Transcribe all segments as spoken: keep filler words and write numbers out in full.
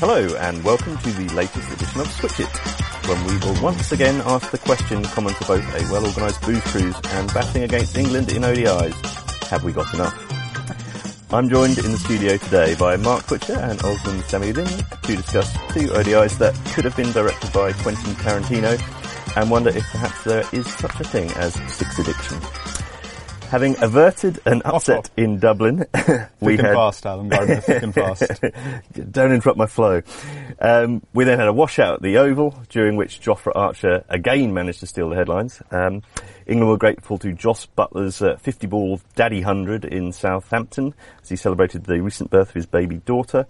Hello and welcome to the latest edition of Switch It, when we will once again ask the question common to both a well-organised booze cruise and batting against England in O D Is, have we got enough? I'm joined in the studio today by Mark Butcher and Osman Samiuddin to discuss two O D Is that could have been directed by Quentin Tarantino and wonder if perhaps there is such a thing as six addiction. Having averted an upset off, off. in Dublin, we had... fast, Alan. fast. Don't interrupt my flow. Um, we then had a washout at the Oval, during which Jofra Archer again managed to steal the headlines. Um, England were grateful to Jos Buttler's uh, fifty-ball daddy hundred in Southampton, as he celebrated the recent birth of his baby daughter.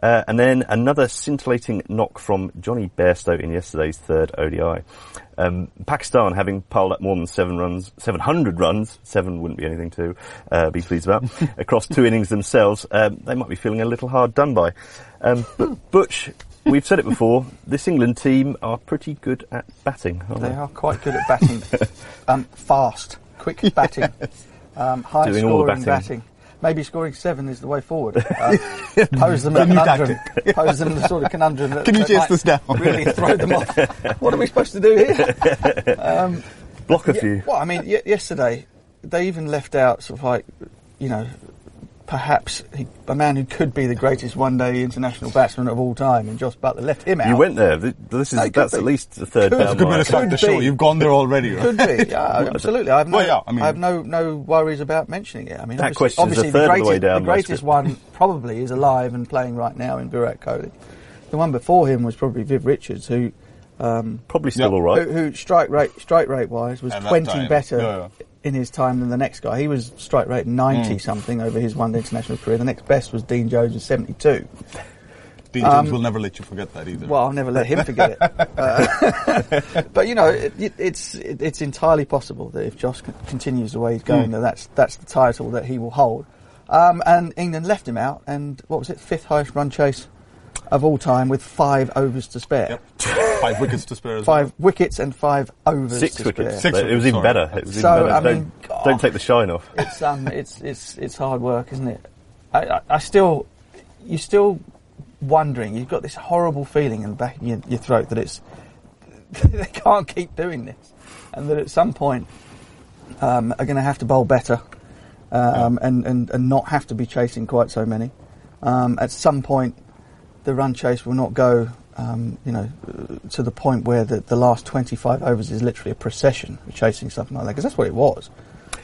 Uh, and then another scintillating knock from Jonny Bairstow in yesterday's third O D I. Um, Pakistan, having piled up more than seven runs, seven hundred runs, seven wouldn't be anything to uh, be pleased about, across two innings themselves, um, they might be feeling a little hard done by. Um, but Butch, we've said it before, this England team are pretty good at batting, aren't they? They are quite good at batting. um, fast, quick yeah. batting, um, high Doing scoring all the batting. batting. Maybe scoring seven is the way forward. Uh, pose them a conundrum. Pose them the sort of conundrum that, Can you that might this down? really throw them off. What are we supposed to do here? Um, Block a few. Yeah, well, I mean, y- yesterday they even left out sort of like, you know, perhaps he, a man who could be the greatest one-day international batsman of all time, and Jos Buttler left him out. You went there. This is, that's be. at least the third could, down could line. Could be. Sure, you've gone there already, right? Could be. Yeah, absolutely. I have no, well, yeah, I mean, I have no, no worries about mentioning it. I mean, that question is a third the greatest, of the way down. The greatest one probably is alive and playing right now in Virat Kohli. The one before him was probably Viv Richards, who... Um, probably still yep. all right. Who, who strike rate strike rate wise was twenty better yeah. in his time than the next guy. He was strike rate ninety mm. something over his one day international career. The next best was Dean Jones at seventy two. Dean um, Jones will never let you forget that either. Well, I'll never let him forget it. Uh, but you know, it, it, it's it, it's entirely possible that if Jos continues the way he's going, mm. that that's that's the title that he will hold. Um, and England left him out, and what was it, fifth highest run chase of all time, with five overs to spare. Yep. Five wickets to spare as five well. Five wickets and five overs Six to wickets. spare. Six wickets. It was even Sorry. better. It was so, even better. I mean, don't, God, don't take the shine off. It's um, it's it's it's hard work, isn't it? I, I, I still, you're still wondering. You've got this horrible feeling in the back of your, your throat that it's they can't keep doing this, and that at some point um, are going to have to bowl better, um, yeah. and, and and not have to be chasing quite so many. Um, at some point, the run chase will not go, um, you know, to the point where the, the last twenty-five overs is literally a procession chasing something like that, because that's what it was.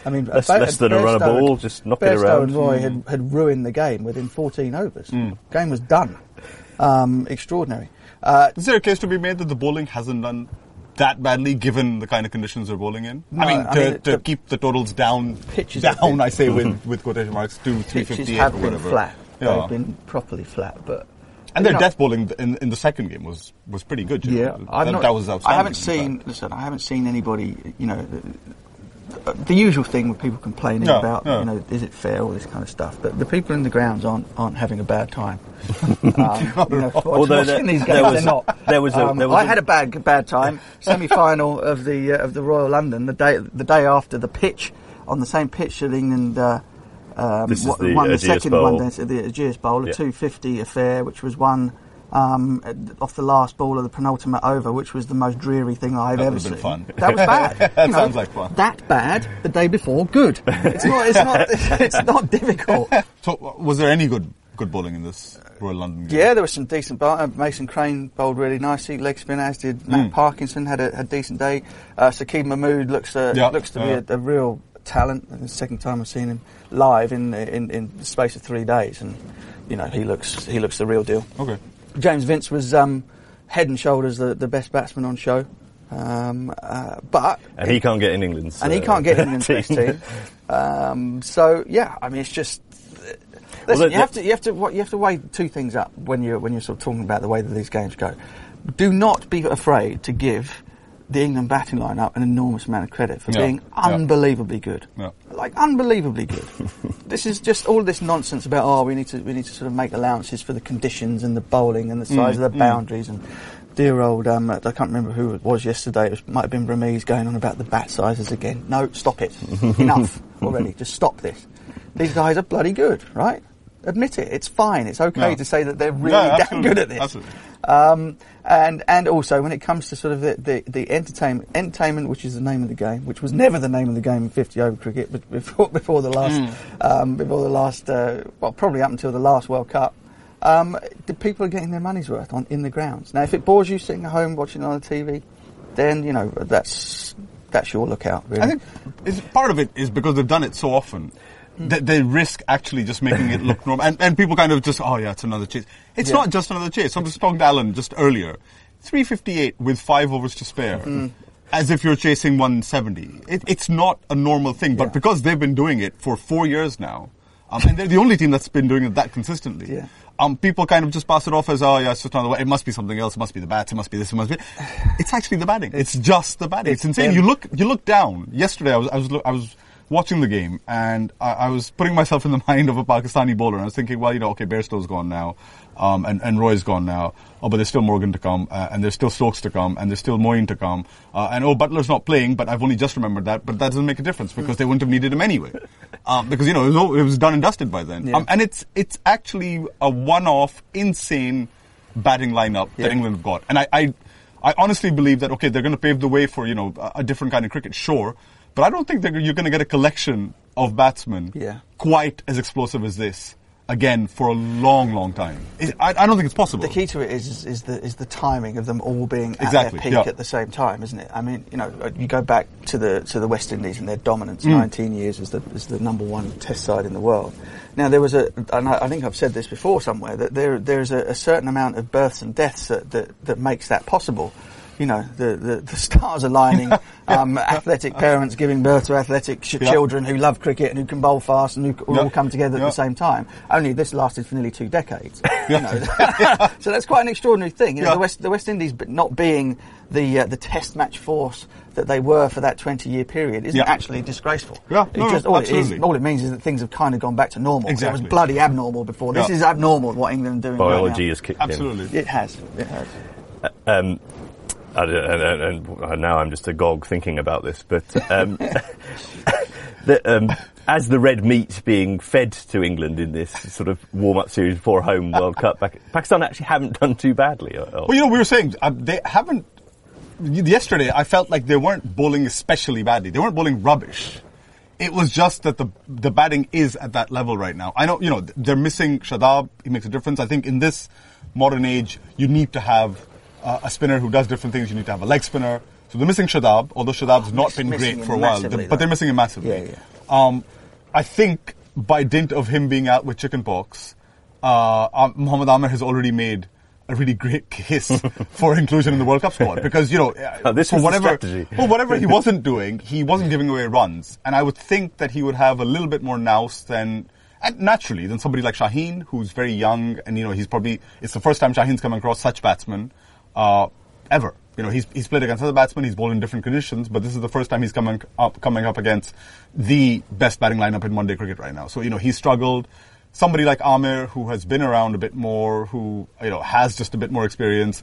I mean, less, ba- less than Bairstow a run a ball, just knock Bairstow it around. And Roy mm. had, had ruined the game within fourteen overs. Mm. Game was done. Um, extraordinary. Uh, is there a case to be made that the bowling hasn't done that badly, given the kind of conditions they're bowling in? No, I mean, to, I mean, to the keep the totals down, pitches down, I say with with quotation marks, to three fifty-eight or whatever. Pitches have been flat. Yeah. They've been properly flat, but. And their you know, death bowling in, in the second game was, was pretty good. Jim. Yeah, that, not, that was outstanding. I haven't seen. Listen, I haven't seen anybody. You know, the, the usual thing with people complaining no, about. No. You know, is it fair? All this kind of stuff. But the people in the grounds aren't aren't having a bad time. um, you know, Although there, these games, there was not. There was. A, um, there was I a, had a bad bad time. Semi final of the uh, of the Royal London. The day the day after the pitch on the same pitch that England. Uh, Um, this w- is the won Aegeas the second Bowl. one, the Aegeas Bowl, a yeah. two fifty affair, which was won um, off the last ball of the penultimate over, which was the most dreary thing I've that ever seen. Fun. That was bad. that you sounds know, like fun. That bad the day before, good. It's not. It's not. It's not difficult. So, was there any good good bowling in this Royal London game? Yeah, there was some decent bowling. Mason Crane bowled really nicely. Leg spin, as did Matt mm. Parkinson. Had a, a decent day. Uh, Saqib Mahmood looks uh, yeah, looks to yeah. be a, a real. talent. The second time I've seen him live in, in in the space of three days, and you know he looks he looks the real deal. Okay. James Vince was um, head and shoulders the, the best batsman on show, um, uh, but and he can't get in England's and uh, he can't get in England's best team. Um, so yeah, I mean it's just listen, well, that, you have to you have to you have to weigh two things up when you when you're sort of talking about the way that these games go. Do not be afraid to give the England batting lineup an enormous amount of credit for yeah, being unbelievably yeah. good, yeah. like unbelievably good. This is just all this nonsense about oh we need to we need to sort of make allowances for the conditions and the bowling and the size mm, of the mm. boundaries and dear old um I can't remember who it was yesterday. It was, might have been Ramees going on about the bat sizes again. No, stop it. Enough already. Just stop this. these guys are bloody good, right? Admit it. It's fine. It's okay no. to say that they're really no, damn good at this. Absolutely. Um, and and also when it comes to sort of the, the, the entertainment, entertainment, which is the name of the game, which was never the name of the game in fifty over cricket, but before before the last, mm. um, before the last, uh, well, probably up until the last World Cup. Um, the people are getting their money's worth on in the grounds. Now, if it bores you sitting at home watching it on the T V, then, you know, that's that's your lookout, really. I think it's, part of it is because they've done it so often mm. that they risk actually just making it look normal. And, and people kind of just, oh, yeah, it's another chase. It's yeah. not just another chase. So I was talking to Alan just earlier. three fifty-eight with five overs to spare, mm. as if you're chasing one seventy. It, it's not a normal thing. But yeah. because they've been doing it for four years now, um, and they're the only team that's been doing it that consistently. Yeah. Um, people kind of just pass it off as, oh, yeah, it's just another way. It must be something else. It must be the bats. It must be this. It must be. It's actually the batting. It's, it's just the batting. It's, it's insane. Them. You look, you look down. Yesterday, I was, I was, I was watching the game, and I, I was putting myself in the mind of a Pakistani bowler, and I was thinking, well, you know, okay, Bairstow's gone now, um, and and Roy's gone now. Oh, but there's still Morgan to come, uh, and there's still Stokes to come, and there's still Moeen to come, uh, and oh, Butler's not playing, but I've only just remembered that. But that doesn't make a difference because they wouldn't have needed him anyway. Um, because, you know, it was, all, it was done and dusted by then. Yeah. Um, and it's it's actually a one-off, insane batting lineup yeah. that England have got. And I, I I honestly believe that, okay, they're going to pave the way for, you know, a, a different kind of cricket, sure. But I don't think that you're going to get a collection of batsmen yeah. quite as explosive as this, again, for a long, long time. It, I, I don't think it's possible. The key to it is is, is, the, is the timing of them all being at exactly. their peak yeah. at the same time, isn't it? I mean, you know, you go back to the to the West Indies and their dominance, mm. nineteen years as the, as the number one test side in the world. Now, there was a, and I, I think I've said this before somewhere, that there there is a, a certain amount of births and deaths that, that, that makes that possible. You know, the, the, the stars aligning, um, athletic parents giving birth to athletic sh- yeah. children who love cricket and who can bowl fast and who c- yeah. all come together yeah. at the same time. Only this lasted for nearly two decades. You know? So that's quite an extraordinary thing. You know, yeah. the, West, the West Indies not being the, uh, the test match force that they were for that twenty-year period isn't yeah. actually disgraceful. Yeah, no, just, all, it is, all it means is that things have kind of gone back to normal. Exactly. It was bloody abnormal before. This yeah. is abnormal, what England are doing right now. Biology has kicked in. Absolutely. It has. It has. Uh, um... And, and, and now I'm just agog thinking about this, but um, the, um, as the red meat's being fed to England in this sort of warm-up series before home World Cup, Pakistan actually haven't done too badly. Well, you know, we were saying uh, they haven't. Yesterday, I felt like they weren't bowling especially badly. They weren't bowling rubbish. It was just that the the batting is at that level right now. I know, you know, they're missing Shadab. He makes a difference. I think in this modern age, you need to have. Uh, a spinner who does different things. You need to have a leg spinner. So they're missing Shadab, although Shadab's oh, not been great for a while. They're, but they're missing him massively. Yeah, yeah. Um, I think by dint of him being out with chickenpox, uh, um, Mohamed Amir has already made a really great case for inclusion in the World Cup squad because, you know, oh, this for whatever, well, whatever he wasn't doing, he wasn't giving away runs. And I would think that he would have a little bit more nous than... And naturally, than somebody like Shaheen, who's very young and, you know, he's probably... It's the first time Shaheen's come across such batsmen. Uh, ever. You know, he's, he's played against other batsmen, he's bowled in different conditions, but this is the first time he's coming up, coming up against the best batting lineup in one day cricket right now. So, you know, he struggled. Somebody like Amir, who has been around a bit more, who, you know, has just a bit more experience.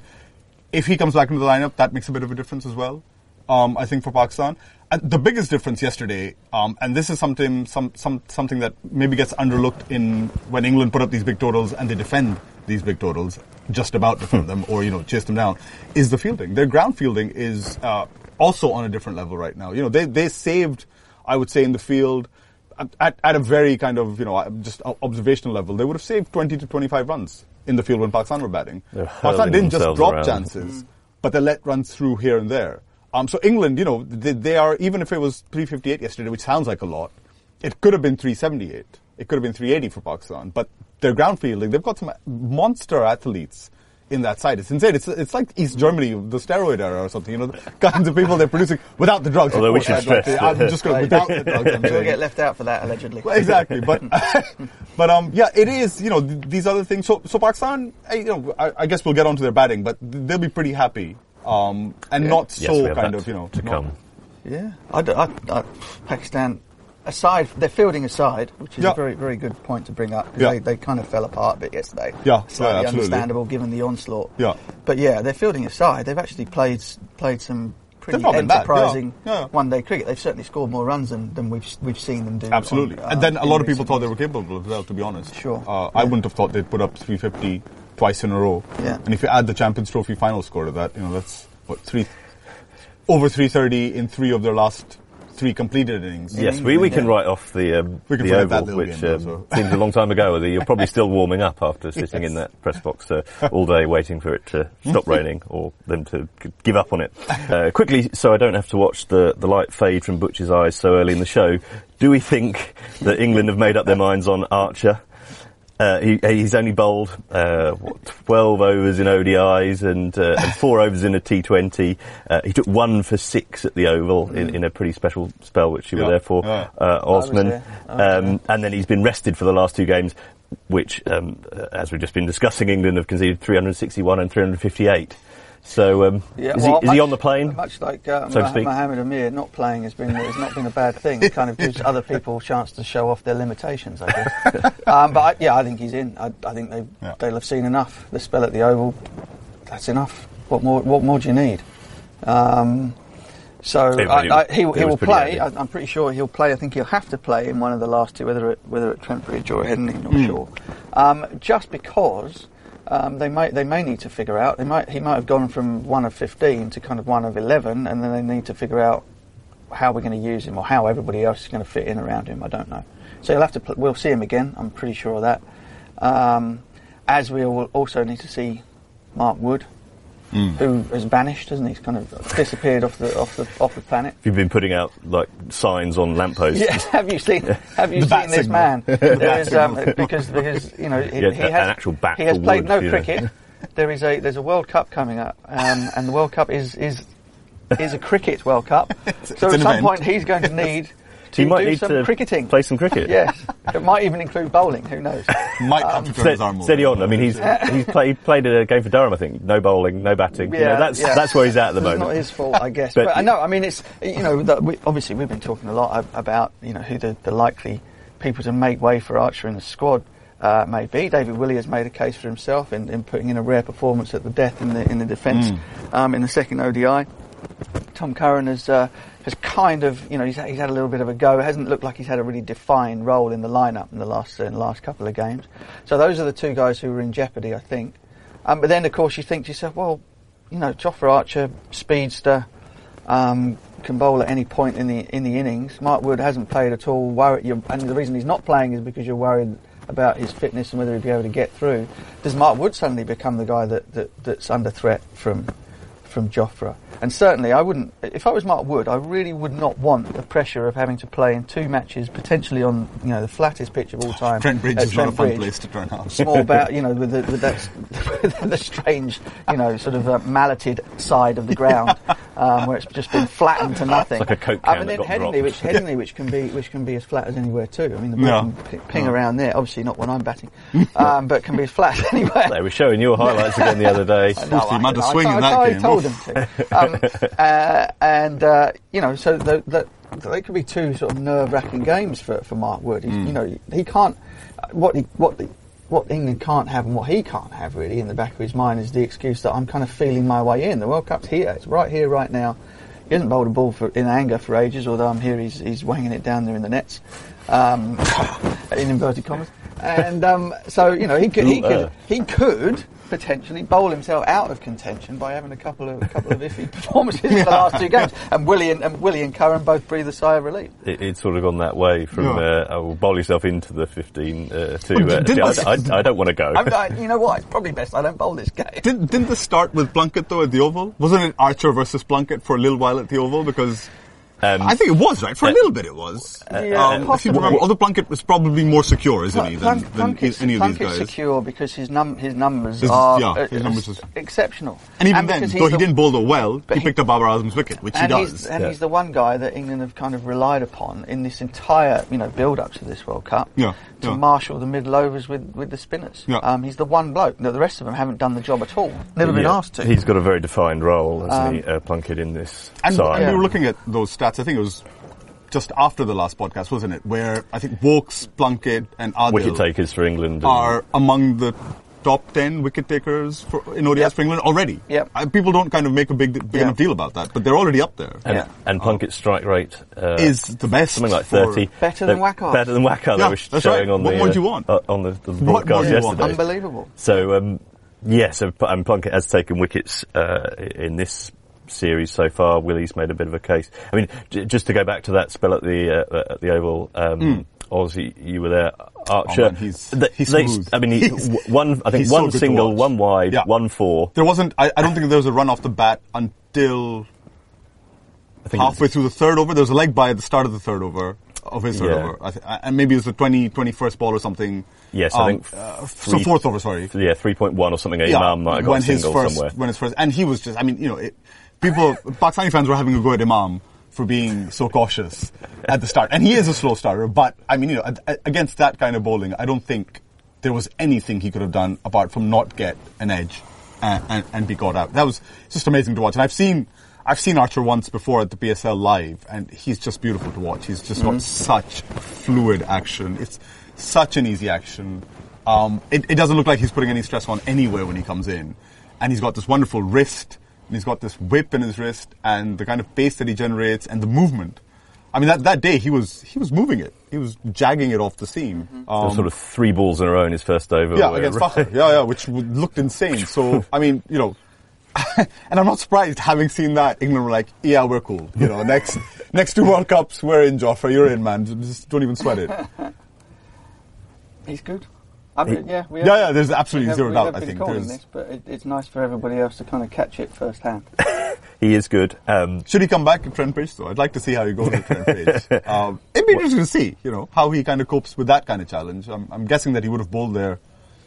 If he comes back into the lineup, that makes a bit of a difference as well, um, I think, for Pakistan. And the biggest difference yesterday, um, and this is something, some, some, something that maybe gets underlooked in when England put up these big totals and they defend these big totals, just about defend them or, you know, chase them down, is the fielding. Their ground fielding is uh, also on a different level right now. You know, they they saved, I would say, in the field at at a very kind of, you know, just observational level. They would have saved twenty to twenty-five runs in the field when Pakistan were batting. Pakistan didn't just drop around. chances, but they let runs through here and there. Um, so England, you know, they, they are, even if it was three fifty-eight yesterday, which sounds like a lot, it could have been three seventy-eight. It could have been three eighty for Pakistan, but their ground fielding, they've got some monster athletes in that side. It's insane. It's it's like East Germany, the steroid era or something. You know, the kinds of people they're producing without the drugs. Although we should stress that. I'm just going without the drugs. I'm going to get left out for that, allegedly. Well, exactly. But, but um, yeah, it is, you know, th- these other things. So, so Pakistan, you know, I, I guess we'll get onto their batting, but they'll be pretty happy. Um, and yeah. not so yes, kind of, you know, to come. Not, yeah. I, I, I, Pakistan... Aside, they're fielding aside, which is yeah. a very, very good point to bring up. Because yeah. they, they kind of fell apart a bit yesterday. Yeah, slightly yeah, understandable given the onslaught. Yeah, but yeah, they're fielding aside. They've actually played played some pretty enterprising yeah. yeah. one-day cricket. They've certainly scored more runs than, than we've we've seen them do. Absolutely. On, uh, and then a lot of people thought they were capable as well, to be honest. Sure. Uh, yeah. I wouldn't have thought they'd put up three fifty twice in a row. Yeah. And if you add the Champions Trophy final score to that, you know, that's, what, three over three thirty in three of their last three completed innings. Yes, we, we can write off the, um, the Oval, which um, well. seems a long time ago. You're probably still warming up after sitting yes. in that press box uh, all day waiting for it to stop raining or them to give up on it. Uh, quickly, so I don't have to watch the, the light fade from Butcher's eyes so early in the show, do we think that England have made up their minds on Archer? Uh, he, he's only bowled uh, what, twelve overs in O D Is and, uh, and four overs in a T twenty. Uh, he took one for six at the Oval mm. in, in a pretty special spell, which you yeah. were there for, yeah. uh, Osman. There. Um, okay. And then he's been rested for the last two games, which, um, as we've just been discussing, England have conceded three hundred sixty-one and three hundred fifty-eight. So um, yeah, is, well, he, is much, he on the plane? Much like uh, so Mah- Mohamed Amir not playing has been has not been a bad thing. It kind of gives other people a chance to show off their limitations, I guess. um, but I, yeah, I think he's in. I, I think they yeah. they'll have seen enough. The spell at the Oval, that's enough. What more? What more do you need? Um, so I, I, he he will play. I, I'm pretty sure he'll play. I think he'll have to play in one of the last two, whether at, whether at Trent Bridge or Headingley, not mm. sure. Um, just because. Um, they might. They may need to figure out. They might. He might have gone from one of fifteen to kind of one of eleven, and then they need to figure out how we're going to use him or how everybody else is going to fit in around him. I don't know. So he'll have to. Pl- we'll see him again. I'm pretty sure of that. Um, as we will also need to see Mark Wood, mm. who has vanished, hasn't he? He's kind of disappeared off the off the off the planet. You've been putting out like signs on lampposts. Yeah, have you seen? Have you the seen this man? Is, um, because because you know he, yeah, he has an actual bat he has played wood, no yeah. cricket. There is a there's a World Cup coming up, um, and the World Cup is is is a cricket World Cup. it's, so it's at some event. point he's going to need. So you might need to cricketing. play some cricket. Yes, it might even include bowling. Who knows? might um, have to set, arm steady on. I mean, he's he's played played a game for Durham. I think no bowling, no batting. Yeah, you know, that's yeah. that's where he's at at the moment. It's not his fault, I guess. but, but no, I mean, it's you know, the, we, obviously we've been talking a lot about you know who the, the likely people to make way for Archer in the squad uh, may be. David Willey has made a case for himself in, in putting in a rare performance at the death in the in the defence mm. um, in the second O D I. Tom Curran has. Uh, Has kind of, you know, he's, he's had a little bit of a go. It hasn't looked like he's had a really defined role in the lineup in the last uh, in the last couple of games. So those are the two guys who were in jeopardy, I think. Um, but then, of course, you think to yourself, well, you know, Jofra Archer, speedster, um, can bowl at any point in the in the innings. Mark Wood hasn't played at all. Worried, you're, and the reason he's not playing is because you're worried about his fitness and whether he'd be able to get through. Does Mark Wood suddenly become the guy that, that that's under threat from? From Jofra, and certainly I wouldn't. If I was Mark Wood, I really would not want the pressure of having to play in two matches, potentially on you know the flattest pitch of all time. Trent Bridge is not a fun place to turn up. Small about you know with, the, with that with the strange you know sort of uh, malleted side of the ground um, where it's just been flattened to nothing. It's like a coke can. Um, and then that got Headingley, dropped. which Headingley, which can be which can be as flat as anywhere too. I mean the ball no. can ping no. around there. Obviously not when I'm batting, um, but can be as flat as anywhere. They were showing your highlights again the other day. no, I, you I, I, swing I, in that I, game. I them to. Um, uh, and, uh, you know, so the, the, they could be two sort of nerve-wracking games for, for Mark Wood. Mm. You know, he can't... What, he, what, the, what England can't have and what he can't have, really, in the back of his mind is the excuse that I'm kind of feeling my way in. The World Cup's here. It's right here, right now. He hasn't bowled a ball for, in anger for ages, although I'm here he's, he's wanging it down there in the nets, um, in inverted commas. And um, so, you know, he could... He could, he could potentially bowl himself out of contention by having a couple of a couple of iffy performances in the last two games, and Willie and, and Willie and Curran both breathe a sigh of relief. It, it's sort of gone that way from yeah. uh, oh, bowl yourself into the fifteen uh, to well, uh, see, I, I, I don't want to go. I'm, I, you know what? It's probably best I don't bowl this game. Didn't, didn't this start with Plunkett though at the Oval? Wasn't it Archer versus Plunkett for a little while at the Oval because? Um, I think it was, right? For uh, a little bit it was. Yeah, um, if you remember, although Plunkett was probably more secure, isn't Plunk- he, than, than any of these guys? Plunkett's secure because his, num- his numbers his, are yeah, uh, his numbers exceptional. And even and then, though he didn't bowl the well, he, he picked up Babar Azam's wicket, which he does. And yeah. he's the one guy that England have kind of relied upon in this entire, you know, build-up to this World Cup yeah, to yeah. marshal the middle overs with, with the spinners. Yeah. Um, he's the one bloke. The rest of them haven't done the job at all. Never yeah. been asked to. He's got a very defined role, hasn't um, he, uh, Plunkett, in this and, side. And we were looking at those stats. I think it was just after the last podcast, wasn't it? Where I think Woakes, Plunkett and Adil wicket takers for England are among the top ten wicket takers for, in O D Is yep. for England already. Yep. I, people don't kind of make a big, big yep. deal about that, but they're already up there. And, yeah. and Punkit's strike rate uh, is the best. Something like thirty. Better than Wackard. Better than Wackard. Yeah, they were showing right. on, what the, uh, you want? Uh, on the the broadcast yesterday. Want? Unbelievable. So um, yeah, so and Plunkett has taken wickets uh, in this series so far. Willie's made a bit of a case. I mean, j- just to go back to that spell at the uh, at the Oval. Um, mm. Aussie, you were there, Archer. Oh man, he's, they, he's they, I mean, he, he's, one. I think one so single, one wide, yeah. one four. There wasn't. I, I don't think there was a run off the bat until I think halfway through the third over. There was a leg by at the start of the third over of his third yeah. over, I th- and maybe it was the twenty, twenty-first ball or something. Yes, um, I think. Uh, three, so fourth over, sorry. Yeah, three point one or something. Yeah, Imam might have got a single first, somewhere. When his first, and he was just. I mean, you know, it, people, Pakistani fans were having a go at Imam for being so cautious at the start. And he is a slow starter, but, I mean, you know, against that kind of bowling, I don't think there was anything he could have done apart from not get an edge and, and, and be caught out. That was just amazing to watch. And I've seen I've seen Archer once before at the P S L live, and he's just beautiful to watch. He's just got mm-hmm. such fluid action. It's such an easy action. Um, it, it doesn't look like he's putting any stress on anywhere when he comes in. And he's got this wonderful wrist, and he's got this whip in his wrist, and the kind of pace that he generates, and the movement. I mean, that, that day he was he was moving it, he was jagging it off the seam. Mm-hmm. Um, there were sort of three balls in a row in his first over. Yeah, against Fakhar. Yeah, yeah, which looked insane. So I mean, you know, and I'm not surprised having seen that. England were like, yeah, we're cool. You know, next next two World Cups, we're in. Jofra, you're in, man. Just don't even sweat it. He's good. I mean, yeah, we have, yeah, yeah, there's absolutely have, zero doubt, I think. This, but it, it's nice for everybody else to kind of catch it firsthand. He is good. Um, Should he come back to Trent Bridge, though? I'd like to see how he goes with Trent Bridge. Um, it'd be what? interesting to see, you know, how he kind of copes with that kind of challenge. I'm, I'm guessing that he would have bowled there.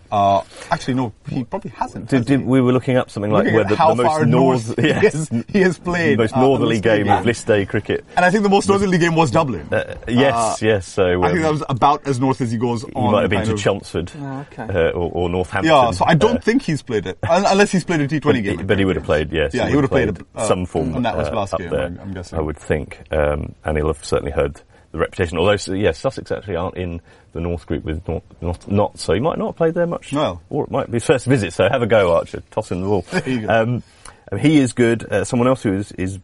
Uh, actually, no, he probably hasn't. Did, did, we were looking up something looking like where the, the most north, north yeah, he, has, he has played. The most northerly uh, game yeah. of list day cricket. And I think the most northerly game was Dublin. Uh, yes, uh, yes. So um, I think that was about as north as he goes on. He might have been to of, Chelmsford oh, okay. uh, or, or Northampton. Yeah, so I don't uh, think he's played it. Unless he's played a T twenty but, game. But he would have played, yes. Yeah, he, he would have played, played uh, some form uh, up game, there, I'm, I'm guessing. I would think. Um, and he'll have certainly heard the reputation. Although, yes, yeah, Sussex actually aren't in the North group with North, North, not, so he might not have played there much. No. Or it might be his first visit, so have a go, Archer. Toss him the ball. There you go. Um, he is good. Uh, someone else who is, is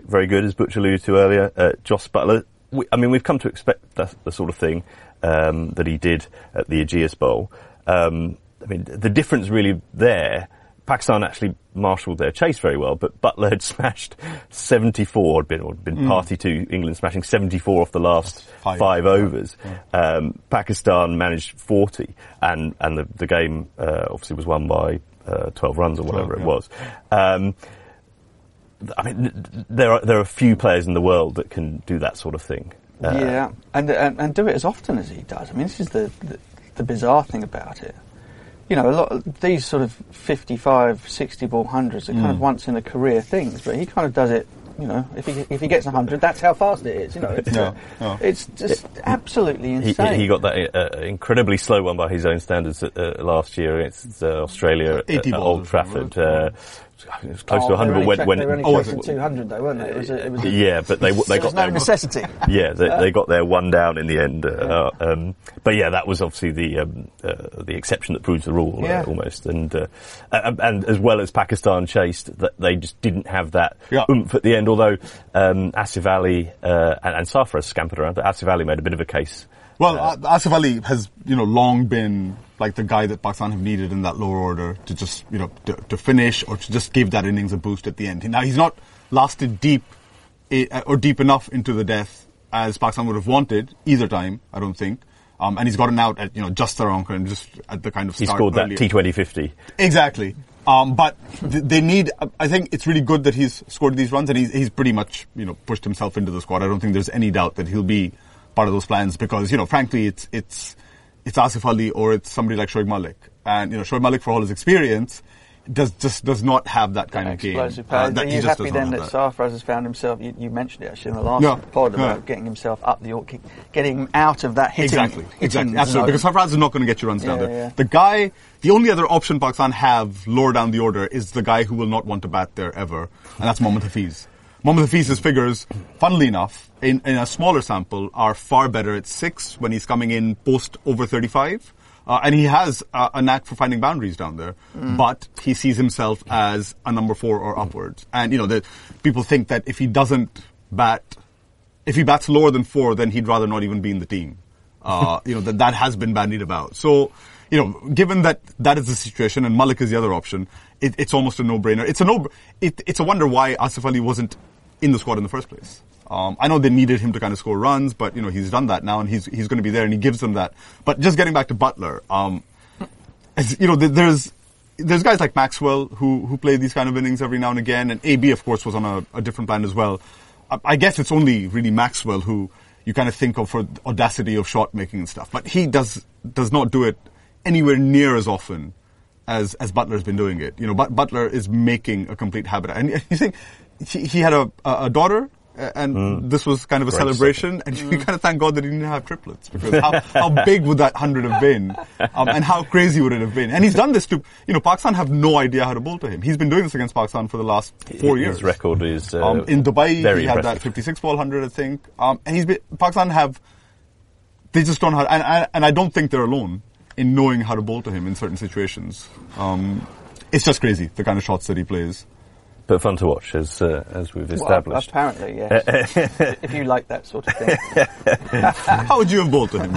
very good, as Butch alluded to earlier, uh, Jos Buttler. We, I mean, we've come to expect that, the sort of thing um, that he did at the Aegeas Bowl. Um, I mean, the difference really there, Pakistan actually marshalled their chase very well, but Buttler had smashed seventy-four, had been, or had been mm. party to England smashing seventy-four off the last five, five overs. Yeah. Um, Pakistan managed forty, and, and the, the game uh, obviously was won by uh, twelve runs or whatever twelve, yeah. it was. Um, I mean, there are there are few players in the world that can do that sort of thing. Uh, yeah, and, and and do it as often as he does. I mean, this is the the, the bizarre thing about it. You know, a lot of these sort of fifty-five, sixty ball hundreds are kind mm. of once in a career things, but he kind of does it, you know, if he if he gets one hundred, that's how fast it is, you know. It's, no, no. it's just it, absolutely insane. He, he got that uh, incredibly slow one by his own standards uh, last year against uh, Australia at, at Old Trafford. Uh, it was close oh, to one hundred. When, checked, when, they were only oh, close to two hundred, though, weren't they? It was a, it was a, yeah, but they they got no their, necessity. Yeah, they, they got their one down in the end. Uh, yeah. Um, but yeah, that was obviously the um, uh, the exception that proves the rule, yeah. uh, almost. And, uh, and and as well as Pakistan chased, they just didn't have that yeah. oomph at the end. Although um, Asif Ali uh, and, and Sarfaraz scampered around, but Asif Ali made a bit of a case. Well, uh, Asif Ali has, you know, long been like the guy that Pakistan have needed in that lower order to just, you know, to, to finish or to just give that innings a boost at the end. Now, he's not lasted deep or deep enough into the death as Pakistan would have wanted either time, I don't think. Um, and he's gotten out at, you know, just the wrong and just at the kind of start. He scored earlier. That T twenty fifty. Exactly. Um, but th- they need, I think it's really good that he's scored these runs and he's, he's pretty much, you know, pushed himself into the squad. I don't think there's any doubt that he'll be part of those plans because, you know, frankly, it's it's it's Asif Ali or it's somebody like Shoaib Malik. And, you know, Shoaib Malik, for all his experience, does just does not have that kind of game. Uh, that Are you happy then that, that Sarfaraz has found himself, you, you mentioned it actually in the last yeah. pod about yeah. getting himself up the orc, getting him out of that hitting. Exactly, hitting exactly. Absolutely. Because Sarfaraz is not going to get your runs yeah, down there. Yeah. The guy, the only other option Pakistan have lower down the order is the guy who will not want to bat there ever, and that's Mohamed Hafiz. Mohamed Hafiz's figures, funnily enough, in, in a smaller sample, are far better at six when he's coming in post over thirty-five. Uh, and he has uh, a knack for finding boundaries down there. Mm. But he sees himself as a number four or upwards. And, you know, the, people think that if he doesn't bat, if he bats lower than four, then he'd rather not even be in the team. Uh, you know, that that has been bandied about. So, you know, given that that is the situation and Malik is the other option, it, it's almost a no-brainer. It's a no, it, it's a wonder why Asif Ali wasn't in the squad in the first place. Um, I know they needed him to kind of score runs, but, you know, he's done that now and he's, he's going to be there and he gives them that. But just getting back to Butler, um, as, you know, th- there's, there's guys like Maxwell who, who play these kind of innings every now and again, and A B, of course, was on a, a different plan as well. I, I guess it's only really Maxwell who you kind of think of for the audacity of shot making and stuff, but he does, does not do it anywhere near as often as, as Butler's been doing it. You know, but Butler is making a complete habit. And you think he, he had a, a daughter, and mm. this was kind of a Great celebration, second. And you mm. kind of thank God that he didn't have triplets, because how, how big would that hundred have been, um, and how crazy would it have been? And he's done this to, you know, Pakistan have no idea how to bowl to him. He's been doing this against Pakistan for the last four his years. His record is uh, um, in Dubai. Very he had impressive. That fifty-six ball hundred, I think. Um, and he's been, Pakistan have, they just don't have, and, and, and I don't think they're alone in knowing how to bowl to him in certain situations. Um, it's just crazy the kind of shots that he plays. But fun to watch, as uh, as we've established. Well, apparently, yes. If you like that sort of thing. How would you have bowled to him?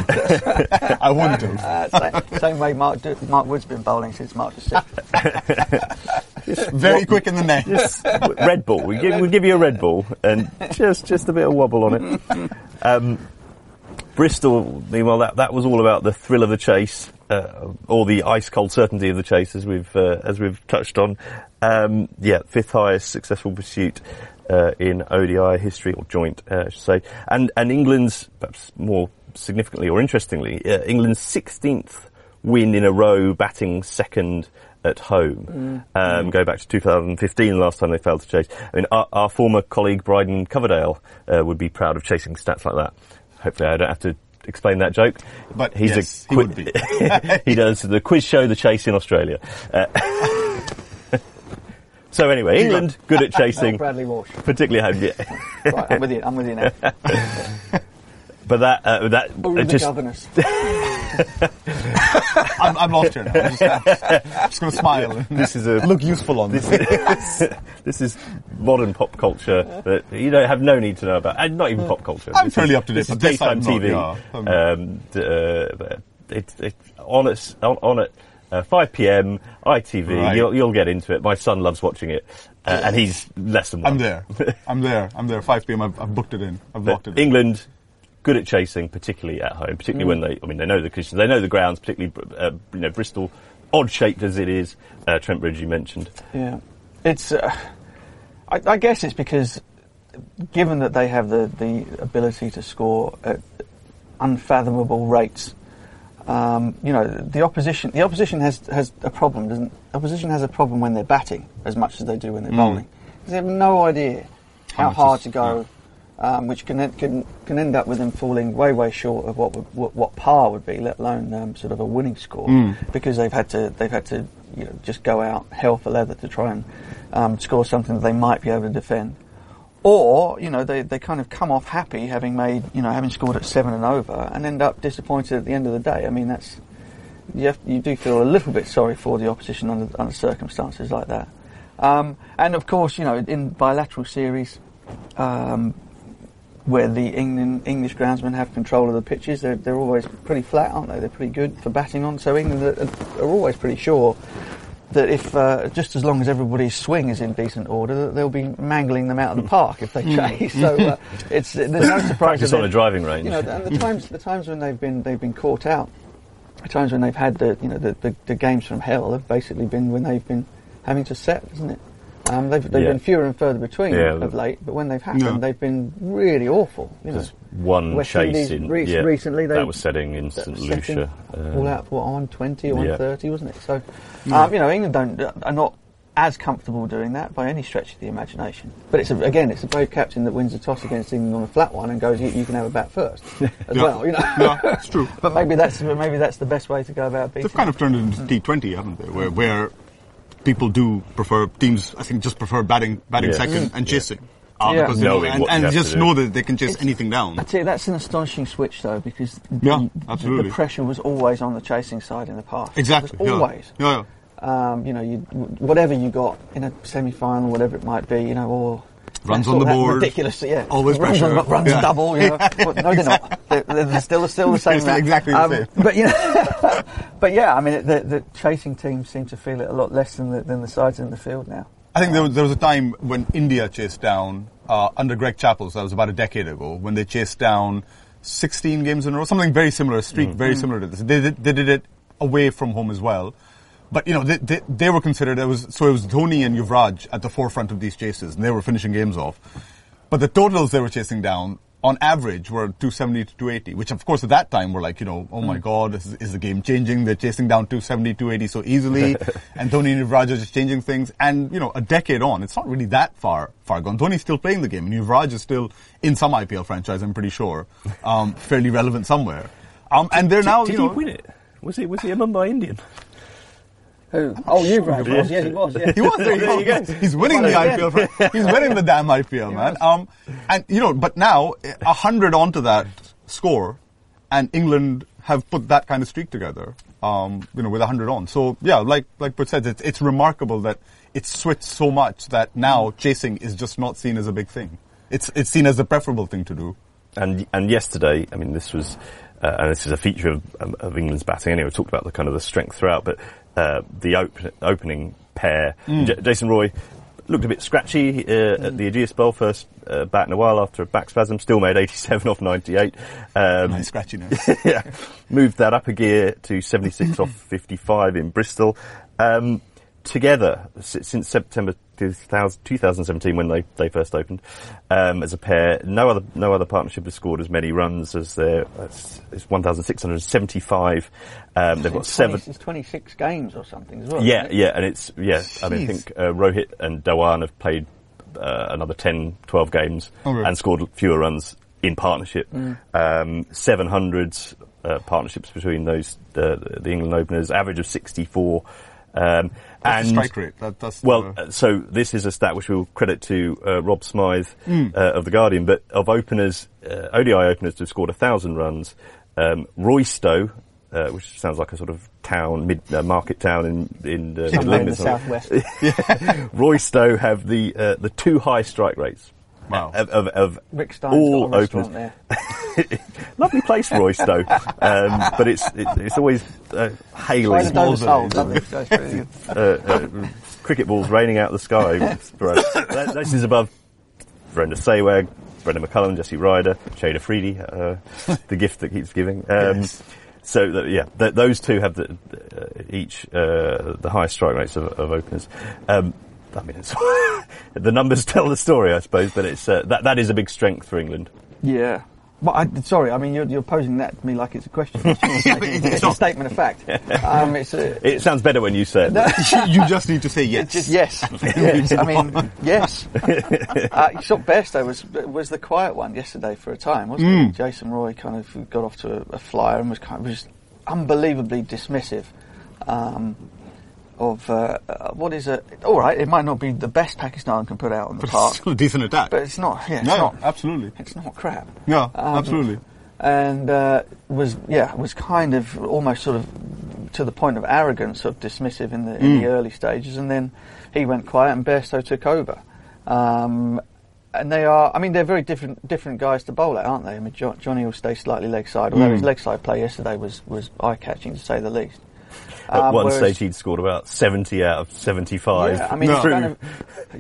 I wouldn't have. Uh, same, same way Mark do, Mark Wood's been bowling since March the sixth. Very what, quick in the net. Just red ball. We give, we'll give you a red ball and just, just a bit of wobble on it. Um, Bristol, meanwhile, that, that was all about the thrill of the chase, uh, or the ice-cold certainty of the chase, as we've uh, as we've touched on. Um, yeah, fifth highest successful pursuit uh, in O D I history, or joint, uh, I should say. And, and England's, perhaps more significantly or interestingly, uh, England's sixteenth win in a row, batting second at home. Mm. Um, mm. Go back to two thousand fifteen, last time they failed to chase. I mean, our, our former colleague Bryden Coverdale uh, would be proud of chasing stats like that. Hopefully I don't have to explain that joke. But he's yes, a qui- he would be. He does the quiz show, The Chase in Australia. Uh, so anyway, England, good at chasing. Bradley Walsh. Particularly at home, yeah. Right, I'm with you, I'm with you now. But that, uh, that... All uh, the just governors. I'm, I'm off here now. I'm just, just going to smile. This is a look useful on this. This, this is modern pop culture that you don't have no need to know about, and not even pop culture. I'm totally up to this. This is daytime T V. Not, yeah. um, uh, it's it, on at on, on at uh, five p.m. I T V. Right. You'll, you'll get into it. My son loves watching it. Uh, and he's less than one. I'm there. I'm there. I'm there. five p.m. I've, I've booked it in. I've locked it in. England. Good at chasing, particularly at home, particularly mm. when they, I mean, they know the conditions, they know the grounds, particularly, uh, you know, Bristol, odd-shaped as it is, uh, Trent Bridge you mentioned. Yeah. It's, uh, I, I guess it's because, given that they have the, the ability to score at unfathomable rates, um, you know, the opposition, the opposition has, has a problem, doesn't, opposition has a problem when they're batting as much as they do when they're mm. bowling. Because they have no idea how, how hard is, to go. Yeah. Um, which can, can can end up with them falling way way short of what would, what, what par would be, let alone um, sort of a winning score, mm. because they've had to they've had to you know, just go out hell for leather to try and um, score something that they might be able to defend, or you know they, they kind of come off happy having made you know having scored at seven and over and end up disappointed at the end of the day. I mean that's you have, you do feel a little bit sorry for the opposition under, under circumstances like that, um, and of course you know in bilateral series. Um, Where the England, English groundsmen have control of the pitches, they're, they're always pretty flat, aren't they? They're pretty good for batting on. So England are, are always pretty sure that if uh, just as long as everybody's swing is in decent order, that they'll be mangling them out of the park if they chase. So uh, it's there's no surprise. Practice on a driving range. You know, and the times the times when they've been they've been caught out, the times when they've had the you know the, the, the games from hell have basically been when they've been having to set, isn't it? Um, they've they've yeah. been fewer and further between yeah, of late, but when they've happened, yeah. they've been really awful. You There's know. one West chase in, re- yeah, recently. They that was setting in Saint Lucia. Um, all out for on twenty or on yeah. thirty, wasn't it? So, um, yeah. you know, England don't are not as comfortable doing that by any stretch of the imagination. But it's a, again, it's a brave captain that wins the toss against England on a flat one and goes, "You, you can have a bat first as yeah. well." You know, yeah, it's true. But maybe that's maybe that's the best way to go about beating. They've kind of turned it into T twenty, haven't they? Where where People do prefer, teams, I think, just prefer batting batting yeah. second and chasing. Yeah. are yeah. because they know and, and just know that they can chase it's, anything down. I'd say that's an astonishing switch though, because yeah, the, the pressure was always on the chasing side in the past. Exactly, yeah. always. Yeah, yeah. Um, you know, you, whatever you got in a semi-final, whatever it might be, you know, or runs on the board, ridiculous, yeah. Always runs pressure, on, runs yeah. double. You know, well, no, they're not. They're, they're still, still the same. It's exactly um, the same. But you know, but yeah, I mean, the, the chasing teams seem to feel it a lot less than the, than the sides in the field now. I think there was, there was a time when India chased down uh, under Greg Chappell, so that was about a decade ago, when they chased down sixteen games in a row, something very similar, a streak mm. very mm. similar to this. They did, they did it away from home as well. But, you know, they, they, they were considered, it was, so it was Dhoni and Yuvraj at the forefront of these chases, and they were finishing games off. But the totals they were chasing down, on average, were two seventy to two eighty, which, of course, at that time were like, you know, oh my mm. God, is, is the game changing? They're chasing down two seventy, two eighty so easily, and Dhoni and Yuvraj are just changing things. And, you know, a decade on, it's not really that far, far gone. Dhoni's still playing the game, and Yuvraj is still in some I P L franchise, I'm pretty sure, um, fairly relevant somewhere. Um, and they're did, now, did you know, he win it? Was he, was he a Mumbai Indian? Who? Oh, you, Brad. Sure. Yeah, he was. Yeah. He was. There you go. He's winning the I P L. He's winning the damn I P L, man. Um, and you know, but now a hundred onto that score, and England have put that kind of streak together. Um, you know, with a hundred on. So yeah, like like Butch said, it's it's remarkable that it's switched so much that now chasing is just not seen as a big thing. It's it's seen as the preferable thing to do. And and yesterday, I mean, this was, uh, and this is a feature of, um, of England's batting. Anyway, we talked about the kind of the strength throughout, but. Uh, the op- opening pair. Mm. J- Jason Roy looked a bit scratchy uh, mm. at the Aegeas Bowl, first uh, bat in a while after a back spasm, still made eighty-seven off ninety-eight. Um, nice scratchiness. Yeah, moved that up a gear to seventy-six off fifty-five in Bristol. Um, together, s- since September two thousand seventeen when they, they first opened, um, as a pair, no other no other partnership has scored as many runs as their, it's, it's one thousand six hundred seventy-five. Um, they've got seven. It's twenty-six games or something as well. Yeah, yeah, and it's, yeah, Jeez. I mean, I think uh, Rohit and Dhawan have played uh, another ten, twelve games oh, really? and scored fewer runs in partnership. Mm. Um, seven hundred uh, partnerships between those, uh, the England openers, average of sixty-four. Um, that's and strike rate. That, that's well, the... so this is a stat which we'll credit to uh, Rob Smythe mm. uh, of the Guardian. But of openers, uh, O D I openers, to have scored a thousand runs, um, Roy Stow, uh, which sounds like a sort of town, mid uh, market town in in, uh, in London, the southwest. yeah. Roy Stow have the uh, the two high strike rates. Wow. Of, of, of Rick Stein's all got a restaurant openers. There. Lovely place, Roy Stow. Um, but it's, it's, it's always uh, hailing. uh, uh, cricket balls raining out the sky. that, this is above Brenda Sehwag, Brenda McCullum, Jesse Ryder, Shade Afridi, uh, the gift that keeps giving. Um, yes. So, that, yeah, th- those two have the, uh, each uh, the highest strike rates of, of openers. Um, I mean, it's the numbers tell the story, I suppose, but it's uh, that that is a big strength for England. Yeah. But I, sorry, I mean, you're, you're posing that to me like it's a question. It's, yeah, it's, it's a statement of fact. Um, it's a, it sounds better when you say it. No. You just need to say yes. Just yes. yes. I mean, yes. uh, so Bairstow was was the quiet one yesterday for a time, wasn't mm. he? Jason Roy kind of got off to a, a flyer and was kind of, was unbelievably dismissive. Um, Of uh, uh, what is it? All right, it might not be the best Pakistan can put out on the but park. It's still a decent attack. But it's not. Yeah, it's no, not, absolutely. It's not crap. Yeah, um, absolutely. And uh, was yeah was kind of almost sort of to the point of arrogance, sort of dismissive in the in mm. the early stages, and then he went quiet and Bairstow took over. Um, and they are, I mean, they're very different different guys to bowl at, aren't they? I mean, jo- Johnny will stay slightly leg side, although mm. his leg side play yesterday was was eye catching to say the least. At um, one whereas, stage, he'd scored about seventy out of seventy-five. Yeah, I mean, no. through, kind of,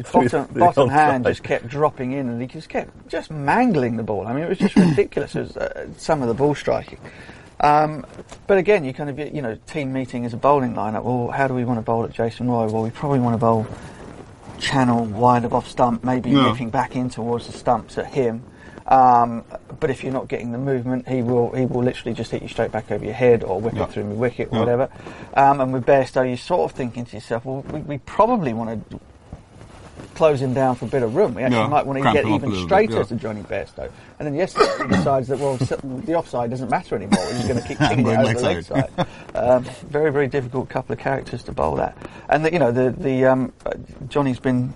bottom, bottom hand just kept dropping in, and he just kept just mangling the ball. I mean, it was just ridiculous. It was, uh, some of the ball striking. Um, but again, you kind of you know, team meeting is a bowling lineup. Well, how do we want to bowl at Jason Roy? Well, we probably want to bowl channel wide of off stump, maybe no. looking back in towards the stumps at him. Um, but if you're not getting the movement, he will he will literally just hit you straight back over your head or whip yeah. it through the wicket or yeah. whatever. Um, and with Bairstow, you're sort of thinking to yourself, well, we, we probably want to close him down for a bit of room. We actually yeah. might want to get even straighter yeah. to Jonny Bairstow. And then yesterday he decides that, well, the offside doesn't matter anymore. We're just going to keep kicking it over the leg side. Um, very, very difficult couple of characters to bowl at. And, the, you know, the, the um, Johnny's been...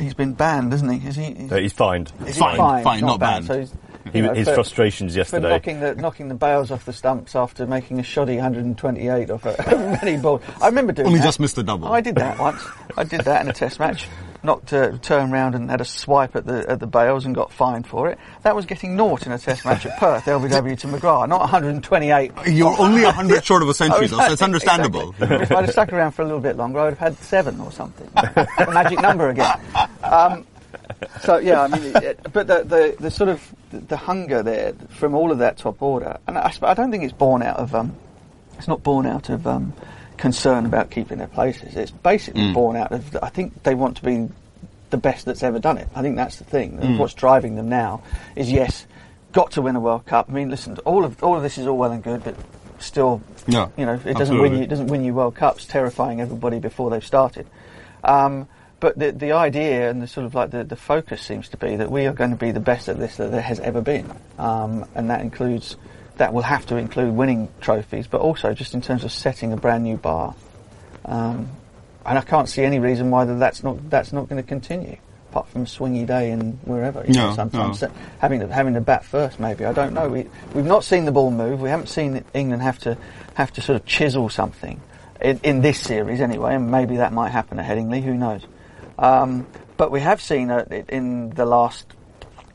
He's been banned, hasn't he? Is he? Is no, he's fined. Is fined. He fined, fined, not, not banned. banned. So he's, he, know, his for, frustrations yesterday. For knocking the knocking the bails off the stumps after making a shoddy one hundred twenty-eight off a many ball. I remember doing. Only that. Just missed the double. Oh, I did that once. I did that in a Test match. Knocked a turn round and had a swipe at the at the bails and got fined for it. That was getting naught in a Test match at Perth, L B W to McGrath, not one hundred twenty-eight. You're only one hundred short of a century, though, so it's understandable. Exactly. If I'd have stuck around for a little bit longer, I would have had seven or something. A magic number again. Um, so, yeah, I mean, it, but the, the, the sort of the, the hunger there from all of that top order, and I, I don't think it's born out of, um, it's not born out of... Um, concern about keeping their places. It's basically mm. born out of, I think they want to be the best that's ever done it. I think that's the thing. Mm. What's driving them now is, yes, got to win a World Cup. I mean, listen, all of all of this is all well and good, but still, no, you know, it absolutely. doesn't win you. It doesn't win you World Cups. Terrifying everybody before they've started. Um, but the the idea and the sort of like the, the focus seems to be that we are going to be the best at this that there has ever been, um, and that includes. That will have to include winning trophies, but also just in terms of setting a brand new bar. Um, and I can't see any reason why that's not that's not going to continue, apart from Swingy Day and wherever. You no, know, sometimes no. having to, having to bat first, maybe I don't know. We we've not seen the ball move. We haven't seen England have to have to sort of chisel something in, in this series anyway. And maybe that might happen at Headingley. Who knows? Um, but we have seen uh, in the last